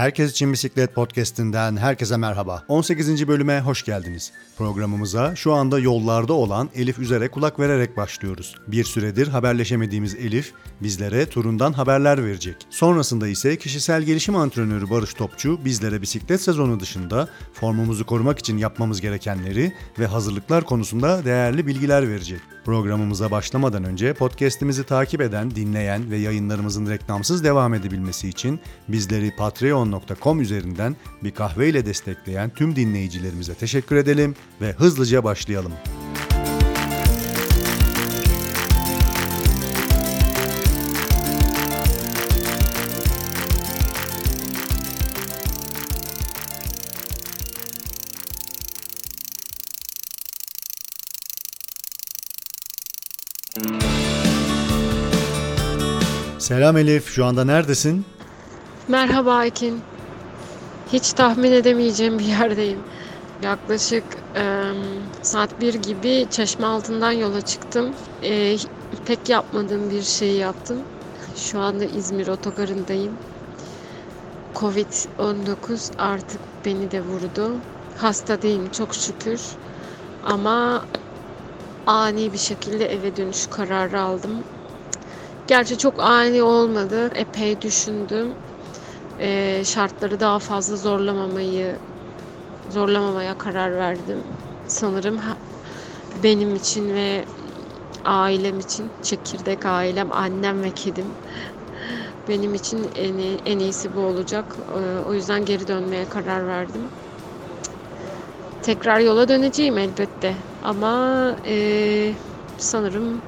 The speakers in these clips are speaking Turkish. Herkes İçin Bisiklet Podcast'inden herkese merhaba. 18. bölüme hoş geldiniz. Programımıza şu anda yollarda olan Elif üzere kulak vererek başlıyoruz. Bir süredir haberleşemediğimiz Elif bizlere turundan haberler verecek. Sonrasında ise kişisel gelişim antrenörü Barış Topçu bizlere bisiklet sezonu dışında formumuzu korumak için yapmamız gerekenleri ve hazırlıklar konusunda değerli bilgiler verecek. Programımıza başlamadan önce podcast'imizi takip eden, dinleyen ve yayınlarımızın reklamsız devam edebilmesi için bizleri patreon.com üzerinden bir kahveyle destekleyen tüm dinleyicilerimize teşekkür edelim ve hızlıca başlayalım. Selam Elif, şu anda neredesin? Merhaba Aykin. Hiç tahmin edemeyeceğim bir yerdeyim. Yaklaşık saat 1 gibi Çeşmealtı'ndan yola çıktım. Pek yapmadığım bir şeyi yaptım. Şu anda İzmir Otogarı'ndayım. Covid-19 artık beni de vurdu. Hasta değilim çok şükür. Ama ani bir şekilde eve dönüş kararı aldım. Gerçi çok ani olmadı. Epey düşündüm. Şartları daha fazla zorlamamaya karar verdim. Sanırım benim için ve ailem için, çekirdek ailem, annem ve kedim. Benim için en iyisi bu olacak. O yüzden geri dönmeye karar verdim. Tekrar yola döneceğim elbette. Ama sanırım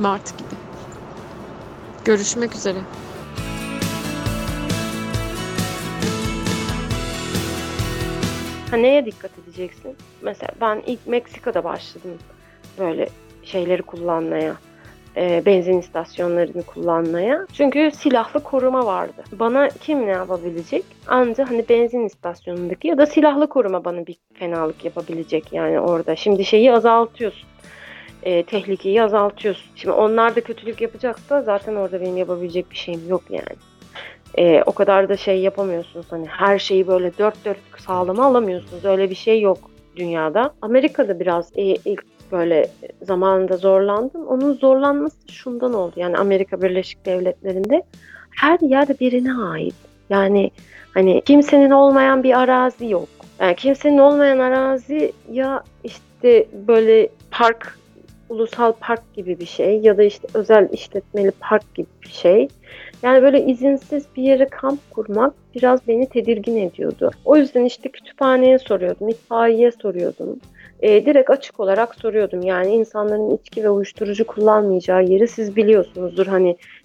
Mart gibi. Görüşmek üzere. Neye dikkat edeceksin? Mesela ben ilk Meksika'da başladım böyle şeyleri kullanmaya, benzin istasyonlarını kullanmaya. Çünkü silahlı koruma vardı. Bana kim ne yapabilecek? Ancak benzin istasyonundaki ya da silahlı koruma bana bir fenalık yapabilecek yani orada. Şimdi şeyi azaltıyorsun. Tehlikeyi azaltıyorsun. Şimdi onlar da kötülük yapacaksa zaten orada benim yapabilecek bir şeyim yok yani. O kadar da şey yapamıyorsunuz. Her şeyi böyle dört sağlama alamıyorsunuz. Öyle bir şey yok dünyada. Amerika'da biraz ilk böyle zamanında zorlandım. Onun zorlanması şundan oldu. Yani Amerika Birleşik Devletleri'nde her yer birine ait. Yani kimsenin olmayan bir arazi yok. Yani kimsenin olmayan arazi ya işte böyle park, ulusal park gibi bir şey ya da işte özel işletmeli park gibi bir şey. Yani böyle izinsiz bir yere kamp kurmak biraz beni tedirgin ediyordu. O yüzden işte kütüphaneye soruyordum, itfaiyeye soruyordum. Direkt açık olarak soruyordum. Yani insanların içki ve uyuşturucu kullanmayacağı yeri siz biliyorsunuzdur.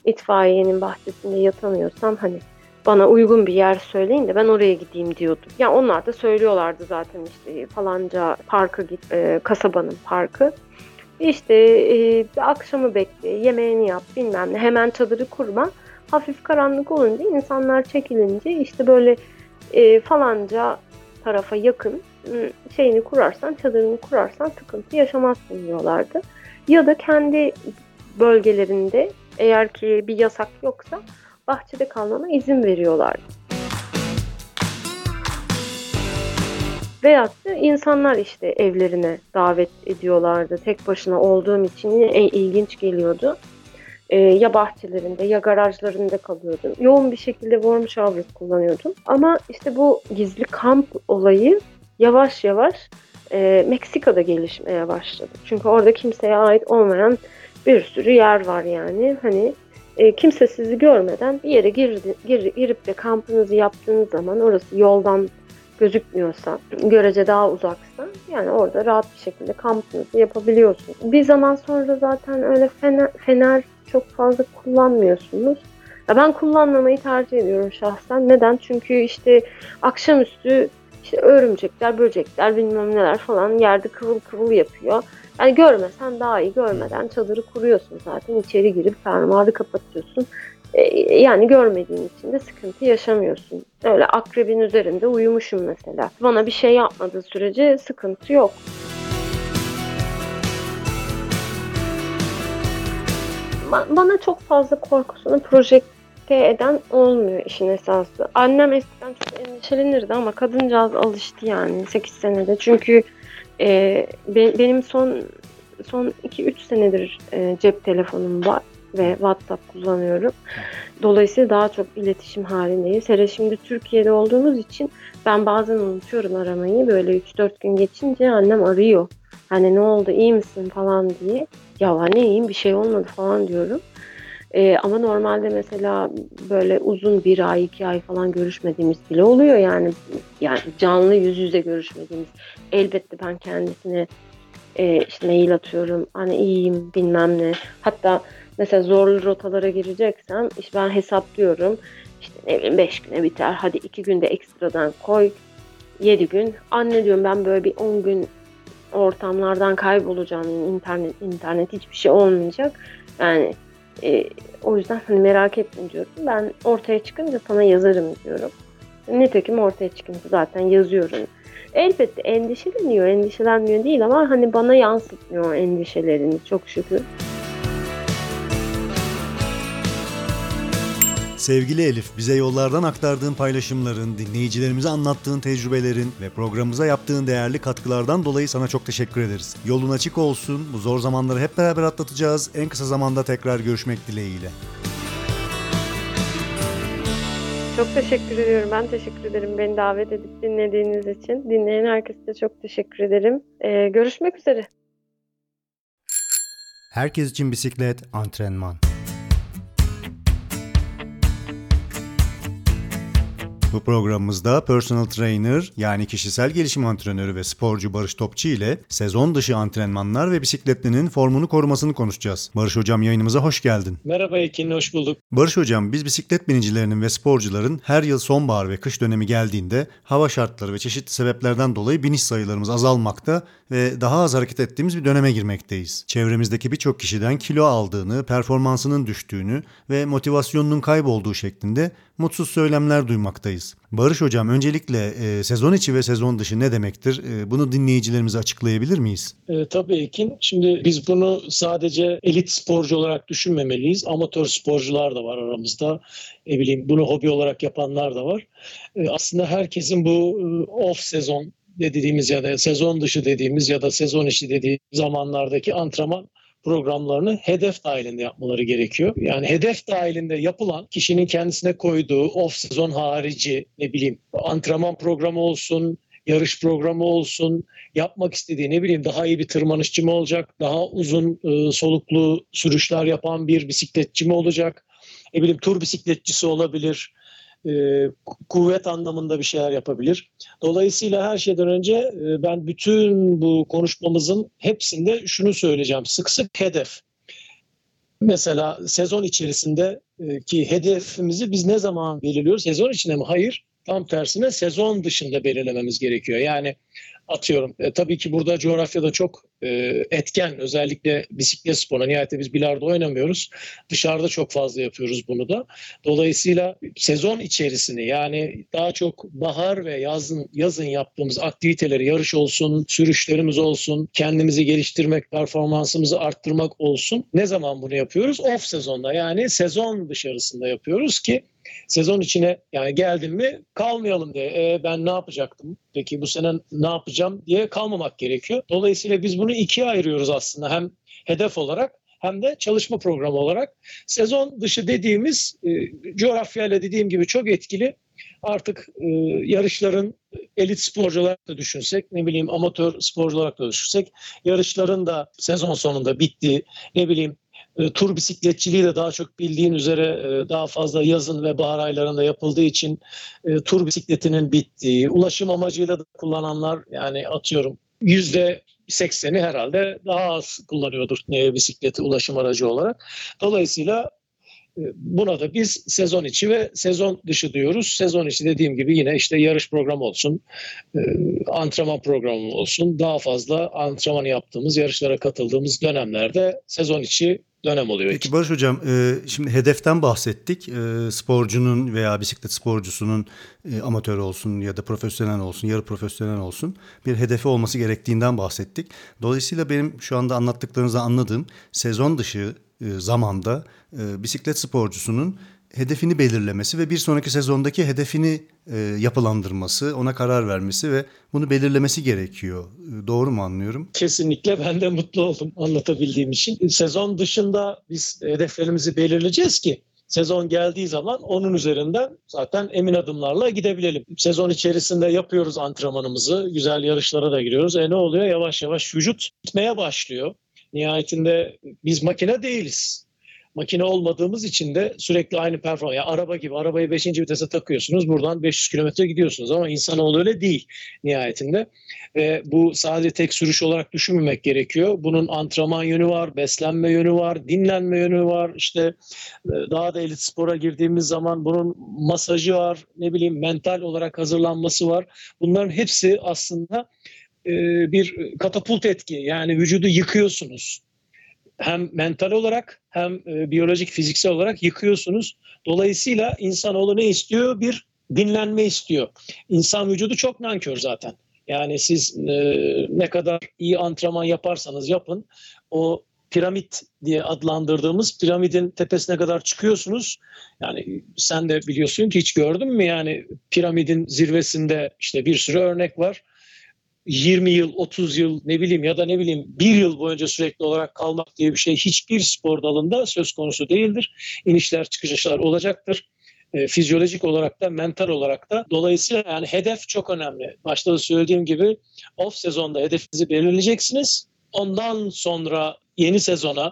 İtfaiyenin bahçesinde yatamıyorsam bana uygun bir yer söyleyin de ben oraya gideyim diyordum. Yani onlar da söylüyorlardı zaten işte falanca parka git, kasabanın parkı. İşte akşamı bekle, yemeğini yap, bilmem ne, hemen çadırı kurma. Hafif karanlık olunca, insanlar çekilince işte böyle falanca tarafa yakın şeyini kurarsan, çadırını kurarsan sıkıntı yaşamazsın diyorlardı. Ya da kendi bölgelerinde eğer ki bir yasak yoksa bahçede kalmana izin veriyorlardı. Veyahut da insanlar işte evlerine davet ediyorlardı. Tek başına olduğum için yine ilginç geliyordu. Ya bahçelerinde ya garajlarında kalıyordum. Yoğun bir şekilde warm shower kullanıyordum. Ama işte bu gizli kamp olayı yavaş yavaş Meksika'da gelişmeye başladı. Çünkü orada kimseye ait olmayan bir sürü yer var yani. Kimse sizi görmeden bir yere girip de kampınızı yaptığınız zaman orası yoldan gözükmüyorsa, görece daha uzaksa yani orada rahat bir şekilde kampınızı yapabiliyorsunuz. Bir zaman sonra zaten öyle fener çok fazla kullanmıyorsunuz. Ya ben kullanmamayı tercih ediyorum şahsen. Neden? Çünkü işte akşamüstü işte örümcekler, böcekler, bilmem neler falan yerde kıvıl kıvıl yapıyor. Yani görmesen daha iyi, görmeden çadırı kuruyorsun zaten. İçeri girip fermuarı kapatıyorsun. Yani görmediğin için de sıkıntı yaşamıyorsun. Öyle akrebin üzerinde uyumuşum mesela. Bana bir şey yapmadığı sürece sıkıntı yok. Bana çok fazla korkusunu desteğe eden olmuyor işin esası. Annem eskiden çok endişelenirdi ama kadıncağız alıştı yani 8 senede. Çünkü benim son 2-3 senedir cep telefonum var ve WhatsApp kullanıyorum. Dolayısıyla daha çok iletişim halindeyiz. Hele şimdi Türkiye'de olduğumuz için ben bazen unutuyorum aramayı. Böyle 3-4 gün geçince annem arıyor. Hani ne oldu, iyi misin falan diye. Ya anne iyiyim, bir şey olmadı falan diyorum. Ama normalde mesela böyle uzun 1 ay 2 ay falan görüşmediğimiz bile oluyor yani canlı yüz yüze görüşmediğimiz. Elbette ben kendisine işte mail atıyorum, hani iyiyim bilmem ne. Hatta mesela zorlu rotalara gireceksem işte ben hesaplıyorum, işte ne bileyim 5 güne biter, hadi 2 günde ekstradan koy, 7 gün. Anne diyorum ben böyle bir 10 gün ortamlardan kaybolacağım, internet hiçbir şey olmayacak yani. O yüzden hani merak etme diyorum. Ben ortaya çıkınca sana yazarım diyorum. Nitekim ortaya çıkınca zaten yazıyorum. Elbette endişeleniyor, endişelenmiyor değil ama hani bana yansıtmıyor endişelerini çok şükür. Sevgili Elif, bize yollardan aktardığın paylaşımların, dinleyicilerimize anlattığın tecrübelerin ve programımıza yaptığın değerli katkılardan dolayı sana çok teşekkür ederiz. Yolun açık olsun, bu zor zamanları hep beraber atlatacağız. En kısa zamanda tekrar görüşmek dileğiyle. Çok teşekkür ediyorum. Ben teşekkür ederim beni davet edip dinlediğiniz için. Dinleyen herkese çok teşekkür ederim. Görüşmek üzere. Herkes için bisiklet antrenman. Bu programımızda personal trainer yani kişisel gelişim antrenörü ve sporcu Barış Topçu ile sezon dışı antrenmanlar ve bisikletlinin formunu korumasını konuşacağız. Barış Hocam, yayınımıza hoş geldin. Merhaba Ekin, hoş bulduk. Barış Hocam, biz bisiklet binicilerinin ve sporcuların her yıl sonbahar ve kış dönemi geldiğinde hava şartları ve çeşitli sebeplerden dolayı biniş sayılarımız azalmakta ve daha az hareket ettiğimiz bir döneme girmekteyiz. Çevremizdeki birçok kişiden kilo aldığını, performansının düştüğünü ve motivasyonunun kaybolduğu şeklinde mutsuz söylemler duymaktayız. Barış Hocam, öncelikle sezon içi ve sezon dışı ne demektir? Bunu dinleyicilerimize açıklayabilir miyiz? Tabii Ekin. Şimdi biz bunu sadece elit sporcu olarak düşünmemeliyiz. Amatör sporcular da var aramızda. Bunu hobi olarak yapanlar da var. Aslında herkesin bu off sezon dediğimiz ya da sezon dışı dediğimiz ya da sezon içi dediğimiz zamanlardaki antrenman programlarını hedef dahilinde yapmaları gerekiyor. Yani hedef dahilinde yapılan, kişinin kendisine koyduğu off sezon harici antrenman programı olsun, yarış programı olsun, yapmak istediği daha iyi bir tırmanışçı mı olacak, daha uzun soluklu sürüşler yapan bir bisikletçi mi olacak, tur bisikletçisi olabilir, kuvvet anlamında bir şeyler yapabilir. Dolayısıyla her şeyden önce ben bütün bu konuşmamızın hepsinde şunu söyleyeceğim. Sık sık hedef. Mesela sezon içerisindeki hedefimizi biz ne zaman belirliyoruz? Sezon içinde mi? Hayır. Tam tersine sezon dışında belirlememiz gerekiyor. Yani atıyorum. Tabii ki burada coğrafyada çok etken. Özellikle bisiklet sporuna. Nihayetinde biz bilardo oynamıyoruz. Dışarıda çok fazla yapıyoruz bunu da. Dolayısıyla sezon içerisini yani daha çok bahar ve yazın yaptığımız aktiviteleri, yarış olsun, sürüşlerimiz olsun, kendimizi geliştirmek, performansımızı arttırmak olsun. Ne zaman bunu yapıyoruz? Off sezonda, yani sezon dışarısında yapıyoruz ki sezon içine yani geldim mi kalmayalım diye. Ben ne yapacaktım? Peki bu sene ne yapacağım diye kalmamak gerekiyor. Dolayısıyla biz bunu ikiye ayırıyoruz aslında, hem hedef olarak hem de çalışma programı olarak. Sezon dışı dediğimiz coğrafyayla dediğim gibi çok etkili. Artık yarışların elit sporcu olarak da düşünsek, amatör sporcu olarak da düşünsek, yarışların da sezon sonunda bittiği, tur bisikletçiliği de daha çok bildiğin üzere daha fazla yazın ve bahar aylarında yapıldığı için tur bisikletinin bittiği, ulaşım amacıyla da kullananlar yani atıyorum %80'i herhalde daha az kullanıyordur bisikleti ulaşım aracı olarak. Dolayısıyla buna da biz sezon içi ve sezon dışı diyoruz. Sezon içi dediğim gibi yine yarış programı olsun, antrenman programı olsun. Daha fazla antrenman yaptığımız, yarışlara katıldığımız dönemlerde sezon içi dönem oluyor. Peki Barış Hocam, şimdi hedeften bahsettik. Sporcunun veya bisiklet sporcusunun amatör olsun ya da profesyonel olsun, yarı profesyonel olsun bir hedefi olması gerektiğinden bahsettik. Dolayısıyla benim şu anda anlattıklarınızı anladığım, sezon dışı zamanda bisiklet sporcusunun hedefini belirlemesi ve bir sonraki sezondaki hedefini yapılandırması, ona karar vermesi ve bunu belirlemesi gerekiyor. Doğru mu anlıyorum? Kesinlikle, ben de mutlu oldum anlatabildiğim için. Sezon dışında biz hedeflerimizi belirleyeceğiz ki sezon geldiği zaman onun üzerinden zaten emin adımlarla gidebilelim. Sezon içerisinde yapıyoruz antrenmanımızı, güzel yarışlara da giriyoruz. Ne oluyor? Yavaş yavaş vücut gitmeye başlıyor. Nihayetinde biz makine değiliz. Makine olmadığımız için de sürekli aynı performans. Yani araba gibi, arabayı 5. vitese takıyorsunuz, buradan 500 kilometre gidiyorsunuz ama insanoğlu öyle değil nihayetinde. Bu sadece tek sürüş olarak düşünmemek gerekiyor. Bunun antrenman yönü var, beslenme yönü var, dinlenme yönü var. İşte daha da elit spora girdiğimiz zaman bunun masajı var, ne bileyim mental olarak hazırlanması var. Bunların hepsi aslında bir katapult etki. Yani vücudu yıkıyorsunuz. Hem mental olarak hem biyolojik, fiziksel olarak yıkıyorsunuz. Dolayısıyla insanoğlu ne istiyor? Bir dinlenme istiyor. İnsan vücudu çok nankör zaten. Yani siz ne kadar iyi antrenman yaparsanız yapın, o piramit diye adlandırdığımız piramidin tepesine kadar çıkıyorsunuz. Yani sen de biliyorsun ki, hiç gördün mü? Yani piramidin zirvesinde işte bir sürü örnek var. 20 yıl, 30 yıl, ne bileyim ya da ne bileyim 1 yıl boyunca sürekli olarak kalmak diye bir şey hiçbir spor dalında söz konusu değildir. İnişler, çıkışlar olacaktır. Fizyolojik olarak da, mental olarak da. Dolayısıyla yani hedef çok önemli. Başta da söylediğim gibi off sezonda hedefinizi belirleyeceksiniz. Ondan sonra yeni sezona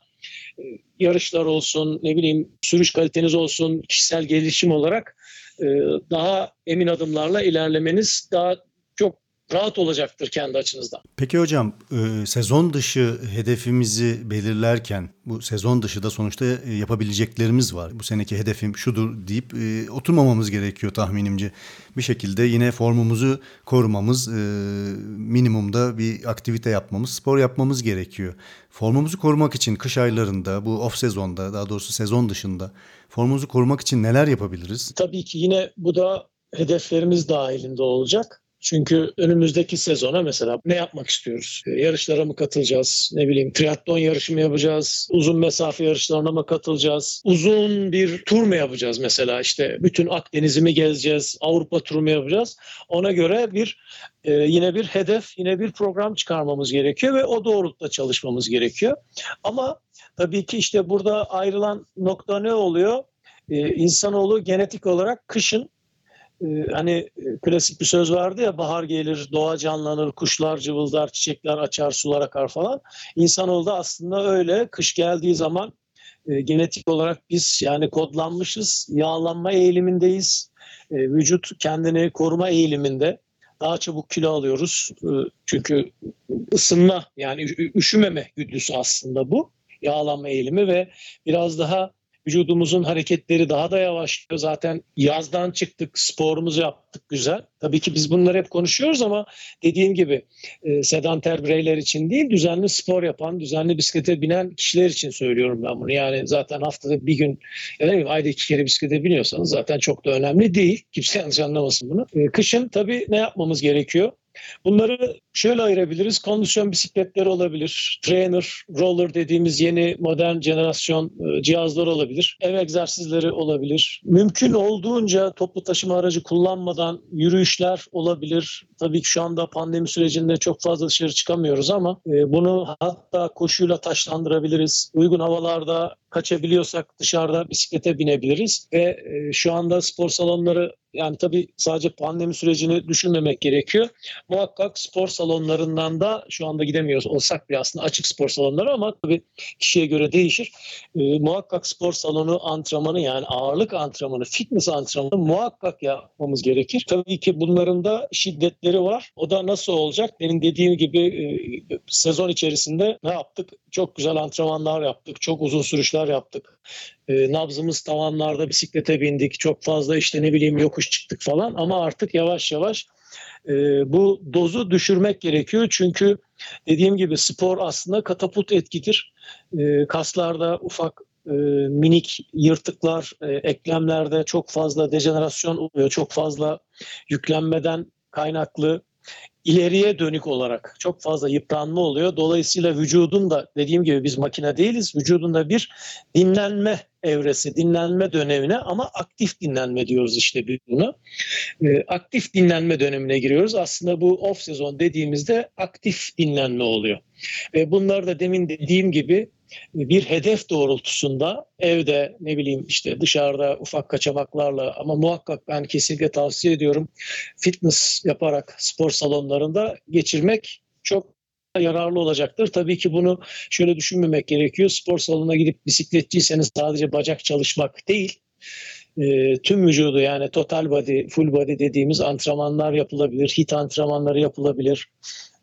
yarışlar olsun, ne bileyim sürüş kaliteniz olsun, kişisel gelişim olarak daha emin adımlarla ilerlemeniz daha çok rahat olacaktır kendi açınızdan. Peki hocam, sezon dışı hedefimizi belirlerken, bu sezon dışı da sonuçta yapabileceklerimiz var. Bu seneki hedefim şudur deyip oturmamamız gerekiyor tahminimce. Bir şekilde yine formumuzu korumamız, minimumda bir aktivite yapmamız, spor yapmamız gerekiyor. Formumuzu korumak için kış aylarında, bu off sezonda, daha doğrusu sezon dışında formumuzu korumak için neler yapabiliriz? Tabii ki yine bu da hedeflerimiz dahilinde olacak. Çünkü önümüzdeki sezona mesela ne yapmak istiyoruz? Yarışlara mı katılacağız? Ne bileyim triatlon yarışı mı yapacağız? Uzun mesafe yarışlarına mı katılacağız? Uzun bir tur mu yapacağız mesela? İşte bütün Akdeniz'i mi gezeceğiz? Avrupa turu mu yapacağız? Ona göre bir yine bir hedef, yine bir program çıkarmamız gerekiyor ve o doğrultuda çalışmamız gerekiyor. Ama tabii ki işte burada ayrılan nokta ne oluyor? İnsanoğlu genetik olarak kışın, hani klasik bir söz vardı ya, bahar gelir, doğa canlanır, kuşlar cıvıldar, çiçekler açar, sular akar falan. İnsanoğlu da aslında öyle, kış geldiği zaman genetik olarak biz yani kodlanmışız, yağlanma eğilimindeyiz, vücut kendini koruma eğiliminde, daha çabuk kilo alıyoruz çünkü ısınma, yani üşümeme güdüsü aslında bu yağlanma eğilimi ve biraz daha vücudumuzun hareketleri daha da yavaşlıyor. Zaten yazdan çıktık, sporumuzu yaptık güzel. Tabii ki biz bunları hep konuşuyoruz ama dediğim gibi sedanter bireyler için değil, düzenli spor yapan, düzenli bisiklete binen kişiler için söylüyorum ben bunu. Yani zaten haftada bir gün, ayda 2 kere bisiklete biniyorsanız zaten çok da önemli değil. Kimse yanlış anlamasın bunu. Kışın tabii ne yapmamız gerekiyor? Bunları şöyle ayırabiliriz. Kondisyon bisikletleri olabilir. Trainer, roller dediğimiz yeni modern jenerasyon cihazlar olabilir. Ev egzersizleri olabilir. Mümkün olduğunca toplu taşıma aracı kullanmadan yürüyüşler olabilir. Tabii ki şu anda pandemi sürecinde çok fazla dışarı çıkamıyoruz ama bunu hatta koşuyla taşlandırabiliriz. Uygun havalarda kaçabiliyorsak dışarıda bisiklete binebiliriz ve şu anda spor salonları, yani tabii sadece pandemi sürecini düşünmemek gerekiyor. Muhakkak spor salonlarından da şu anda gidemiyoruz olsak bile aslında açık spor salonları, ama tabii kişiye göre değişir. Muhakkak spor salonu antrenmanı, yani ağırlık antrenmanı, fitness antrenmanı muhakkak yapmamız gerekir. Tabii ki bunların da şiddetleri var. O da nasıl olacak? Benim dediğim gibi sezon içerisinde ne yaptık? Çok güzel antrenmanlar yaptık. Çok uzun sürüşler yaptık. Nabzımız tavanlarda, bisiklete bindik. Çok fazla işte ne bileyim yokuş çıktık falan, ama artık yavaş yavaş bu dozu düşürmek gerekiyor. Çünkü dediğim gibi spor aslında katapult etkidir. Kaslarda ufak minik yırtıklar, eklemlerde çok fazla dejenerasyon oluyor. Çok fazla yüklenmeden kaynaklı ileriye dönük olarak çok fazla yıpranma oluyor. Dolayısıyla vücudun da, dediğim gibi biz makine değiliz, vücudun da bir dinlenme evresi, dinlenme dönemine, ama aktif dinlenme diyoruz işte biz buna. Aktif dinlenme dönemine giriyoruz. Aslında bu off sezon dediğimizde aktif dinlenme oluyor. Bunlar da demin dediğim gibi bir hedef doğrultusunda evde, ne bileyim işte dışarıda ufak kaçamaklarla, ama muhakkak ben kesinlikle tavsiye ediyorum, fitness yaparak spor salonlarında geçirmek çok yararlı olacaktır. Tabii ki bunu şöyle düşünmemek gerekiyor. Spor salonuna gidip bisikletçiyseniz sadece bacak çalışmak değil, tüm vücudu, yani total body, full body dediğimiz antrenmanlar yapılabilir. HIIT antrenmanları yapılabilir.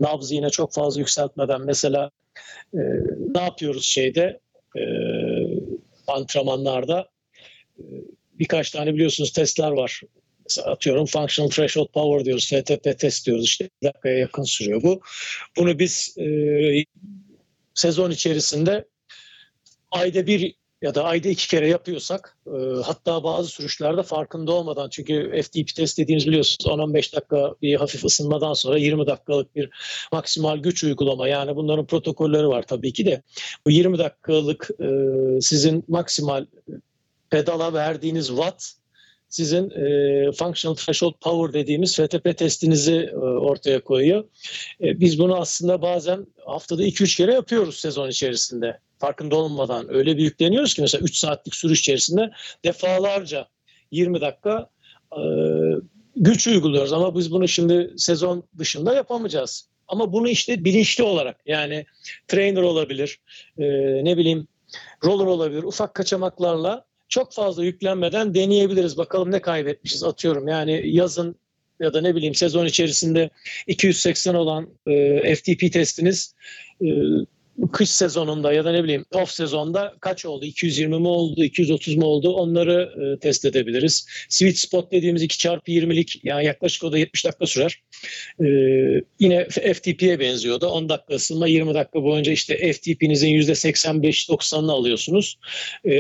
Nabzı yine çok fazla yükseltmeden. Mesela ne yapıyoruz antrenmanlarda? Birkaç tane biliyorsunuz testler var. Mesela atıyorum Functional Threshold Power diyoruz, FTP test diyoruz, işte bir dakikaya yakın sürüyor bu. Bunu biz sezon içerisinde ayda bir ya da ayda iki kere yapıyorsak, hatta bazı sürüşlerde farkında olmadan, çünkü FTP test dediğimiz biliyorsunuz 10-15 dakika bir hafif ısınmadan sonra 20 dakikalık bir maksimal güç uygulama, yani bunların protokolleri var tabii ki de, bu 20 dakikalık sizin maksimal pedala verdiğiniz watt sizin Functional Threshold Power dediğimiz FTP testinizi ortaya koyuyor. Biz bunu aslında bazen haftada 2-3 kere yapıyoruz sezon içerisinde. Farkında olmadan öyle bir yükleniyoruz ki mesela 3 saatlik sürüş içerisinde defalarca 20 dakika güç uyguluyoruz. Ama biz bunu şimdi sezon dışında yapamayacağız. Ama bunu işte bilinçli olarak, yani trainer olabilir, roller olabilir, ufak kaçamaklarla çok fazla yüklenmeden deneyebiliriz. Bakalım ne kaybetmişiz, atıyorum. Yani yazın ya da sezon içerisinde 280 olan FTP testiniz kış sezonunda ya da off sezonda kaç oldu? 220 mi oldu? 230 mu oldu? Onları test edebiliriz. Sweet spot dediğimiz 2x20'lik, yani yaklaşık o da 70 dakika sürer. Yine FTP'ye benziyor da 10 dakika ısınma, 20 dakika boyunca işte FTP'nizin %85-90'ını alıyorsunuz.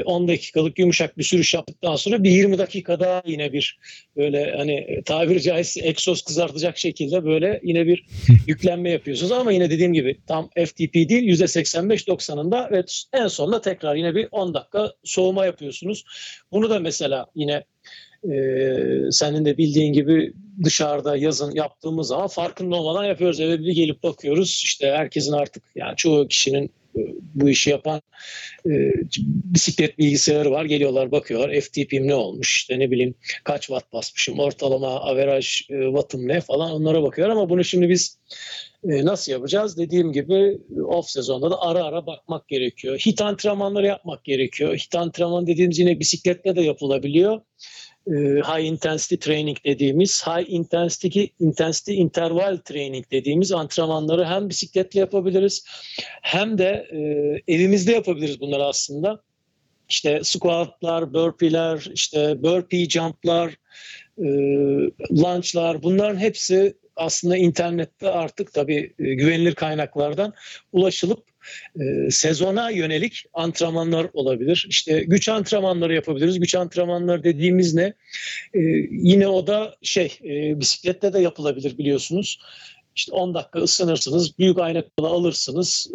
10 dakikalık yumuşak bir sürüş yaptıktan sonra bir 20 dakika daha yine bir böyle tabiri caizse egzoz kızartacak şekilde böyle yine bir yüklenme yapıyorsunuz. Ama yine dediğim gibi tam FTP değil, %85-90'ında ve en sonunda tekrar yine bir 10 dakika soğuma yapıyorsunuz. Bunu da mesela yine senin de bildiğin gibi dışarıda yazın yaptığımız zaman farkında olmadan yapıyoruz. Eve bir gelip bakıyoruz, işte herkesin artık, yani çoğu kişinin bu işi yapan bisiklet bilgisayarı var. Geliyorlar, bakıyorlar FTP'm ne olmuş, kaç watt basmışım, ortalama averaj wattım ne falan, onlara bakıyor. Ama bunu şimdi biz nasıl yapacağız? Dediğim gibi off sezonda da ara ara bakmak gerekiyor. HIIT antrenmanları yapmak gerekiyor. HIIT antrenman dediğimiz yine bisikletle de yapılabiliyor. High intensity training dediğimiz, high intensity interval training dediğimiz antrenmanları hem bisikletle yapabiliriz hem de evimizde yapabiliriz bunları aslında. İşte squatlar, burpee'ler, işte burpee jump'lar, lunge'lar, bunların hepsi aslında internette artık tabii güvenilir kaynaklardan ulaşılıp sezona yönelik antrenmanlar olabilir. İşte güç antrenmanları yapabiliriz. Güç antrenmanları dediğimiz ne? Yine o da bisiklette de yapılabilir biliyorsunuz. İşte 10 dakika ısınırsınız, büyük ayna kola alırsınız.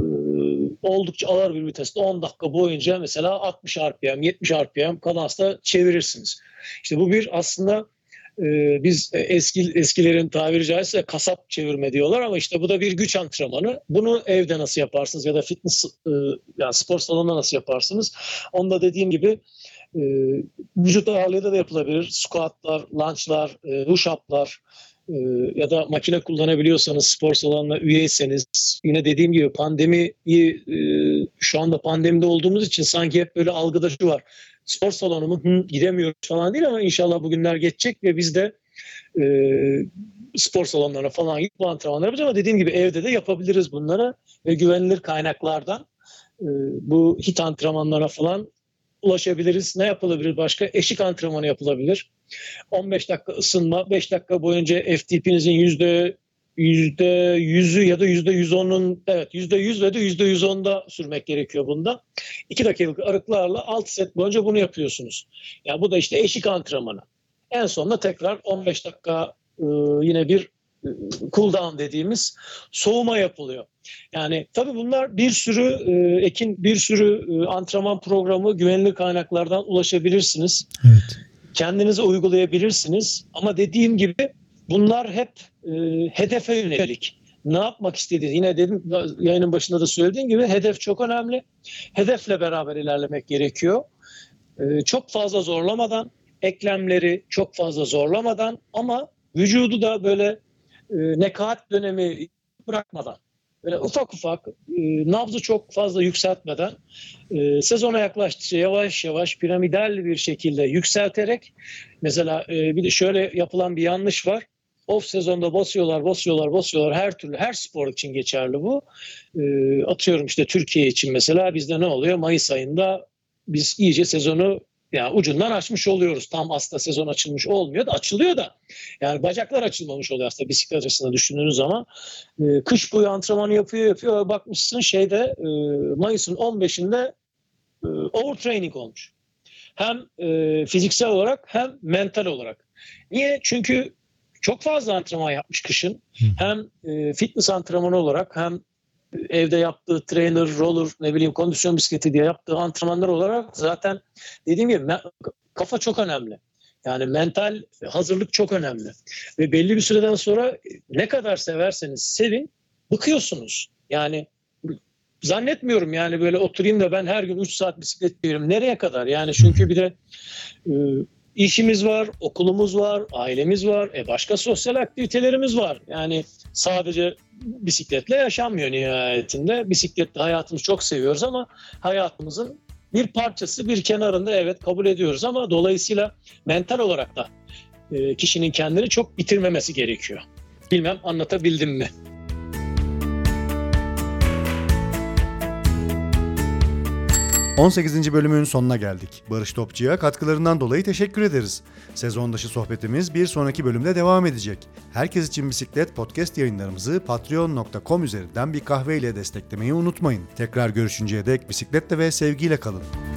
Oldukça ağır bir viteste 10 dakika boyunca mesela 60 RPM, 70 RPM kalansta çevirirsiniz. İşte bu bir aslında biz eskilerin tabiri caizse kasap çevirme diyorlar, ama işte bu da bir güç antrenmanı. Bunu evde nasıl yaparsınız ya da fitness, yani spor salonunda nasıl yaparsınız? Onda dediğim gibi vücut ağırlığıyla da yapılabilir. Squatlar, lunge'lar, push-up'lar ya da makine kullanabiliyorsanız, spor salonuna üyeyseniz, yine dediğim gibi pandemiyi şu anda pandemide olduğumuz için sanki hep böyle algıda şu var: spor salonu mu, gidemiyoruz falan değil, ama inşallah bugünler geçecek ve biz de spor salonlarına falan gidip bu antrenmanları yapacağız. Ama dediğim gibi evde de yapabiliriz bunları ve güvenilir kaynaklardan bu HIIT antrenmanlarına falan ulaşabiliriz. Ne yapılabilir başka? Eşik antrenmanı yapılabilir. 15 dakika ısınma, 5 dakika boyunca FTP'nizin %100'ü ya da %110'un, evet %100 ve de %110'da sürmek gerekiyor bunda. 2 dakikalık arıklarla 6 set boyunca bunu yapıyorsunuz. Yani bu da işte eşik antrenmanı. En sonunda tekrar 15 dakika yine bir cool down dediğimiz soğuma yapılıyor. Yani tabii bunlar bir sürü Ekin, bir sürü antrenman programı, güvenilir kaynaklardan ulaşabilirsiniz. Evet. Kendinize uygulayabilirsiniz ama dediğim gibi bunlar hep hedefe yönelik. Ne yapmak istediğiniz, yine dedim yayının başında da söylediğim gibi hedef çok önemli. Hedefle beraber ilerlemek gerekiyor. Çok fazla zorlamadan, eklemleri çok fazla zorlamadan ama vücudu da böyle nekaat dönemi bırakmadan, böyle ufak ufak nabzı çok fazla yükseltmeden sezona yaklaştıkça yavaş yavaş piramidal bir şekilde yükselterek, mesela bir de şöyle yapılan bir yanlış var. Off sezonda basıyorlar. Her türlü, her spor için geçerli bu. Atıyorum işte Türkiye için mesela bizde ne oluyor? Mayıs ayında biz iyice sezonu yani ucundan açmış oluyoruz. Tam aslında sezon açılmış olmuyor da, açılıyor da. Yani bacaklar açılmamış oluyor aslında bisiklet açısından düşündüğünüz zaman. Kış boyu antrenmanı yapıyor. Bakmışsın şeyde Mayıs'ın 15'inde overtraining olmuş. Hem fiziksel olarak hem mental olarak. Niye? Çünkü çok fazla antrenman yapmış kışın. Hem fitness antrenmanı olarak hem evde yaptığı trainer, roller, ne bileyim kondisyon bisikleti diye yaptığı antrenmanlar olarak zaten dediğim gibi kafa çok önemli. Yani mental hazırlık çok önemli. Ve belli bir süreden sonra ne kadar severseniz sevin bıkıyorsunuz. Yani zannetmiyorum yani böyle oturayım da ben her gün 3 saat bisiklet sürüyorum. Nereye kadar? Yani çünkü bir de İşimiz var, okulumuz var, ailemiz var, başka sosyal aktivitelerimiz var. Yani sadece bisikletle yaşanmıyor nihayetinde. Bisikletle hayatımızı çok seviyoruz ama hayatımızın bir parçası, bir kenarında evet kabul ediyoruz ama dolayısıyla mental olarak da kişinin kendini çok bitirmemesi gerekiyor. Bilmem anlatabildim mi? ...18. bölümün sonuna geldik. Barış Topçu'ya katkılarından dolayı teşekkür ederiz. Sezon dışı sohbetimiz bir sonraki bölümde devam edecek. Herkes İçin Bisiklet Podcast yayınlarımızı patreon.com üzerinden bir kahveyle desteklemeyi unutmayın. Tekrar görüşünceye dek bisikletle ve sevgiyle kalın.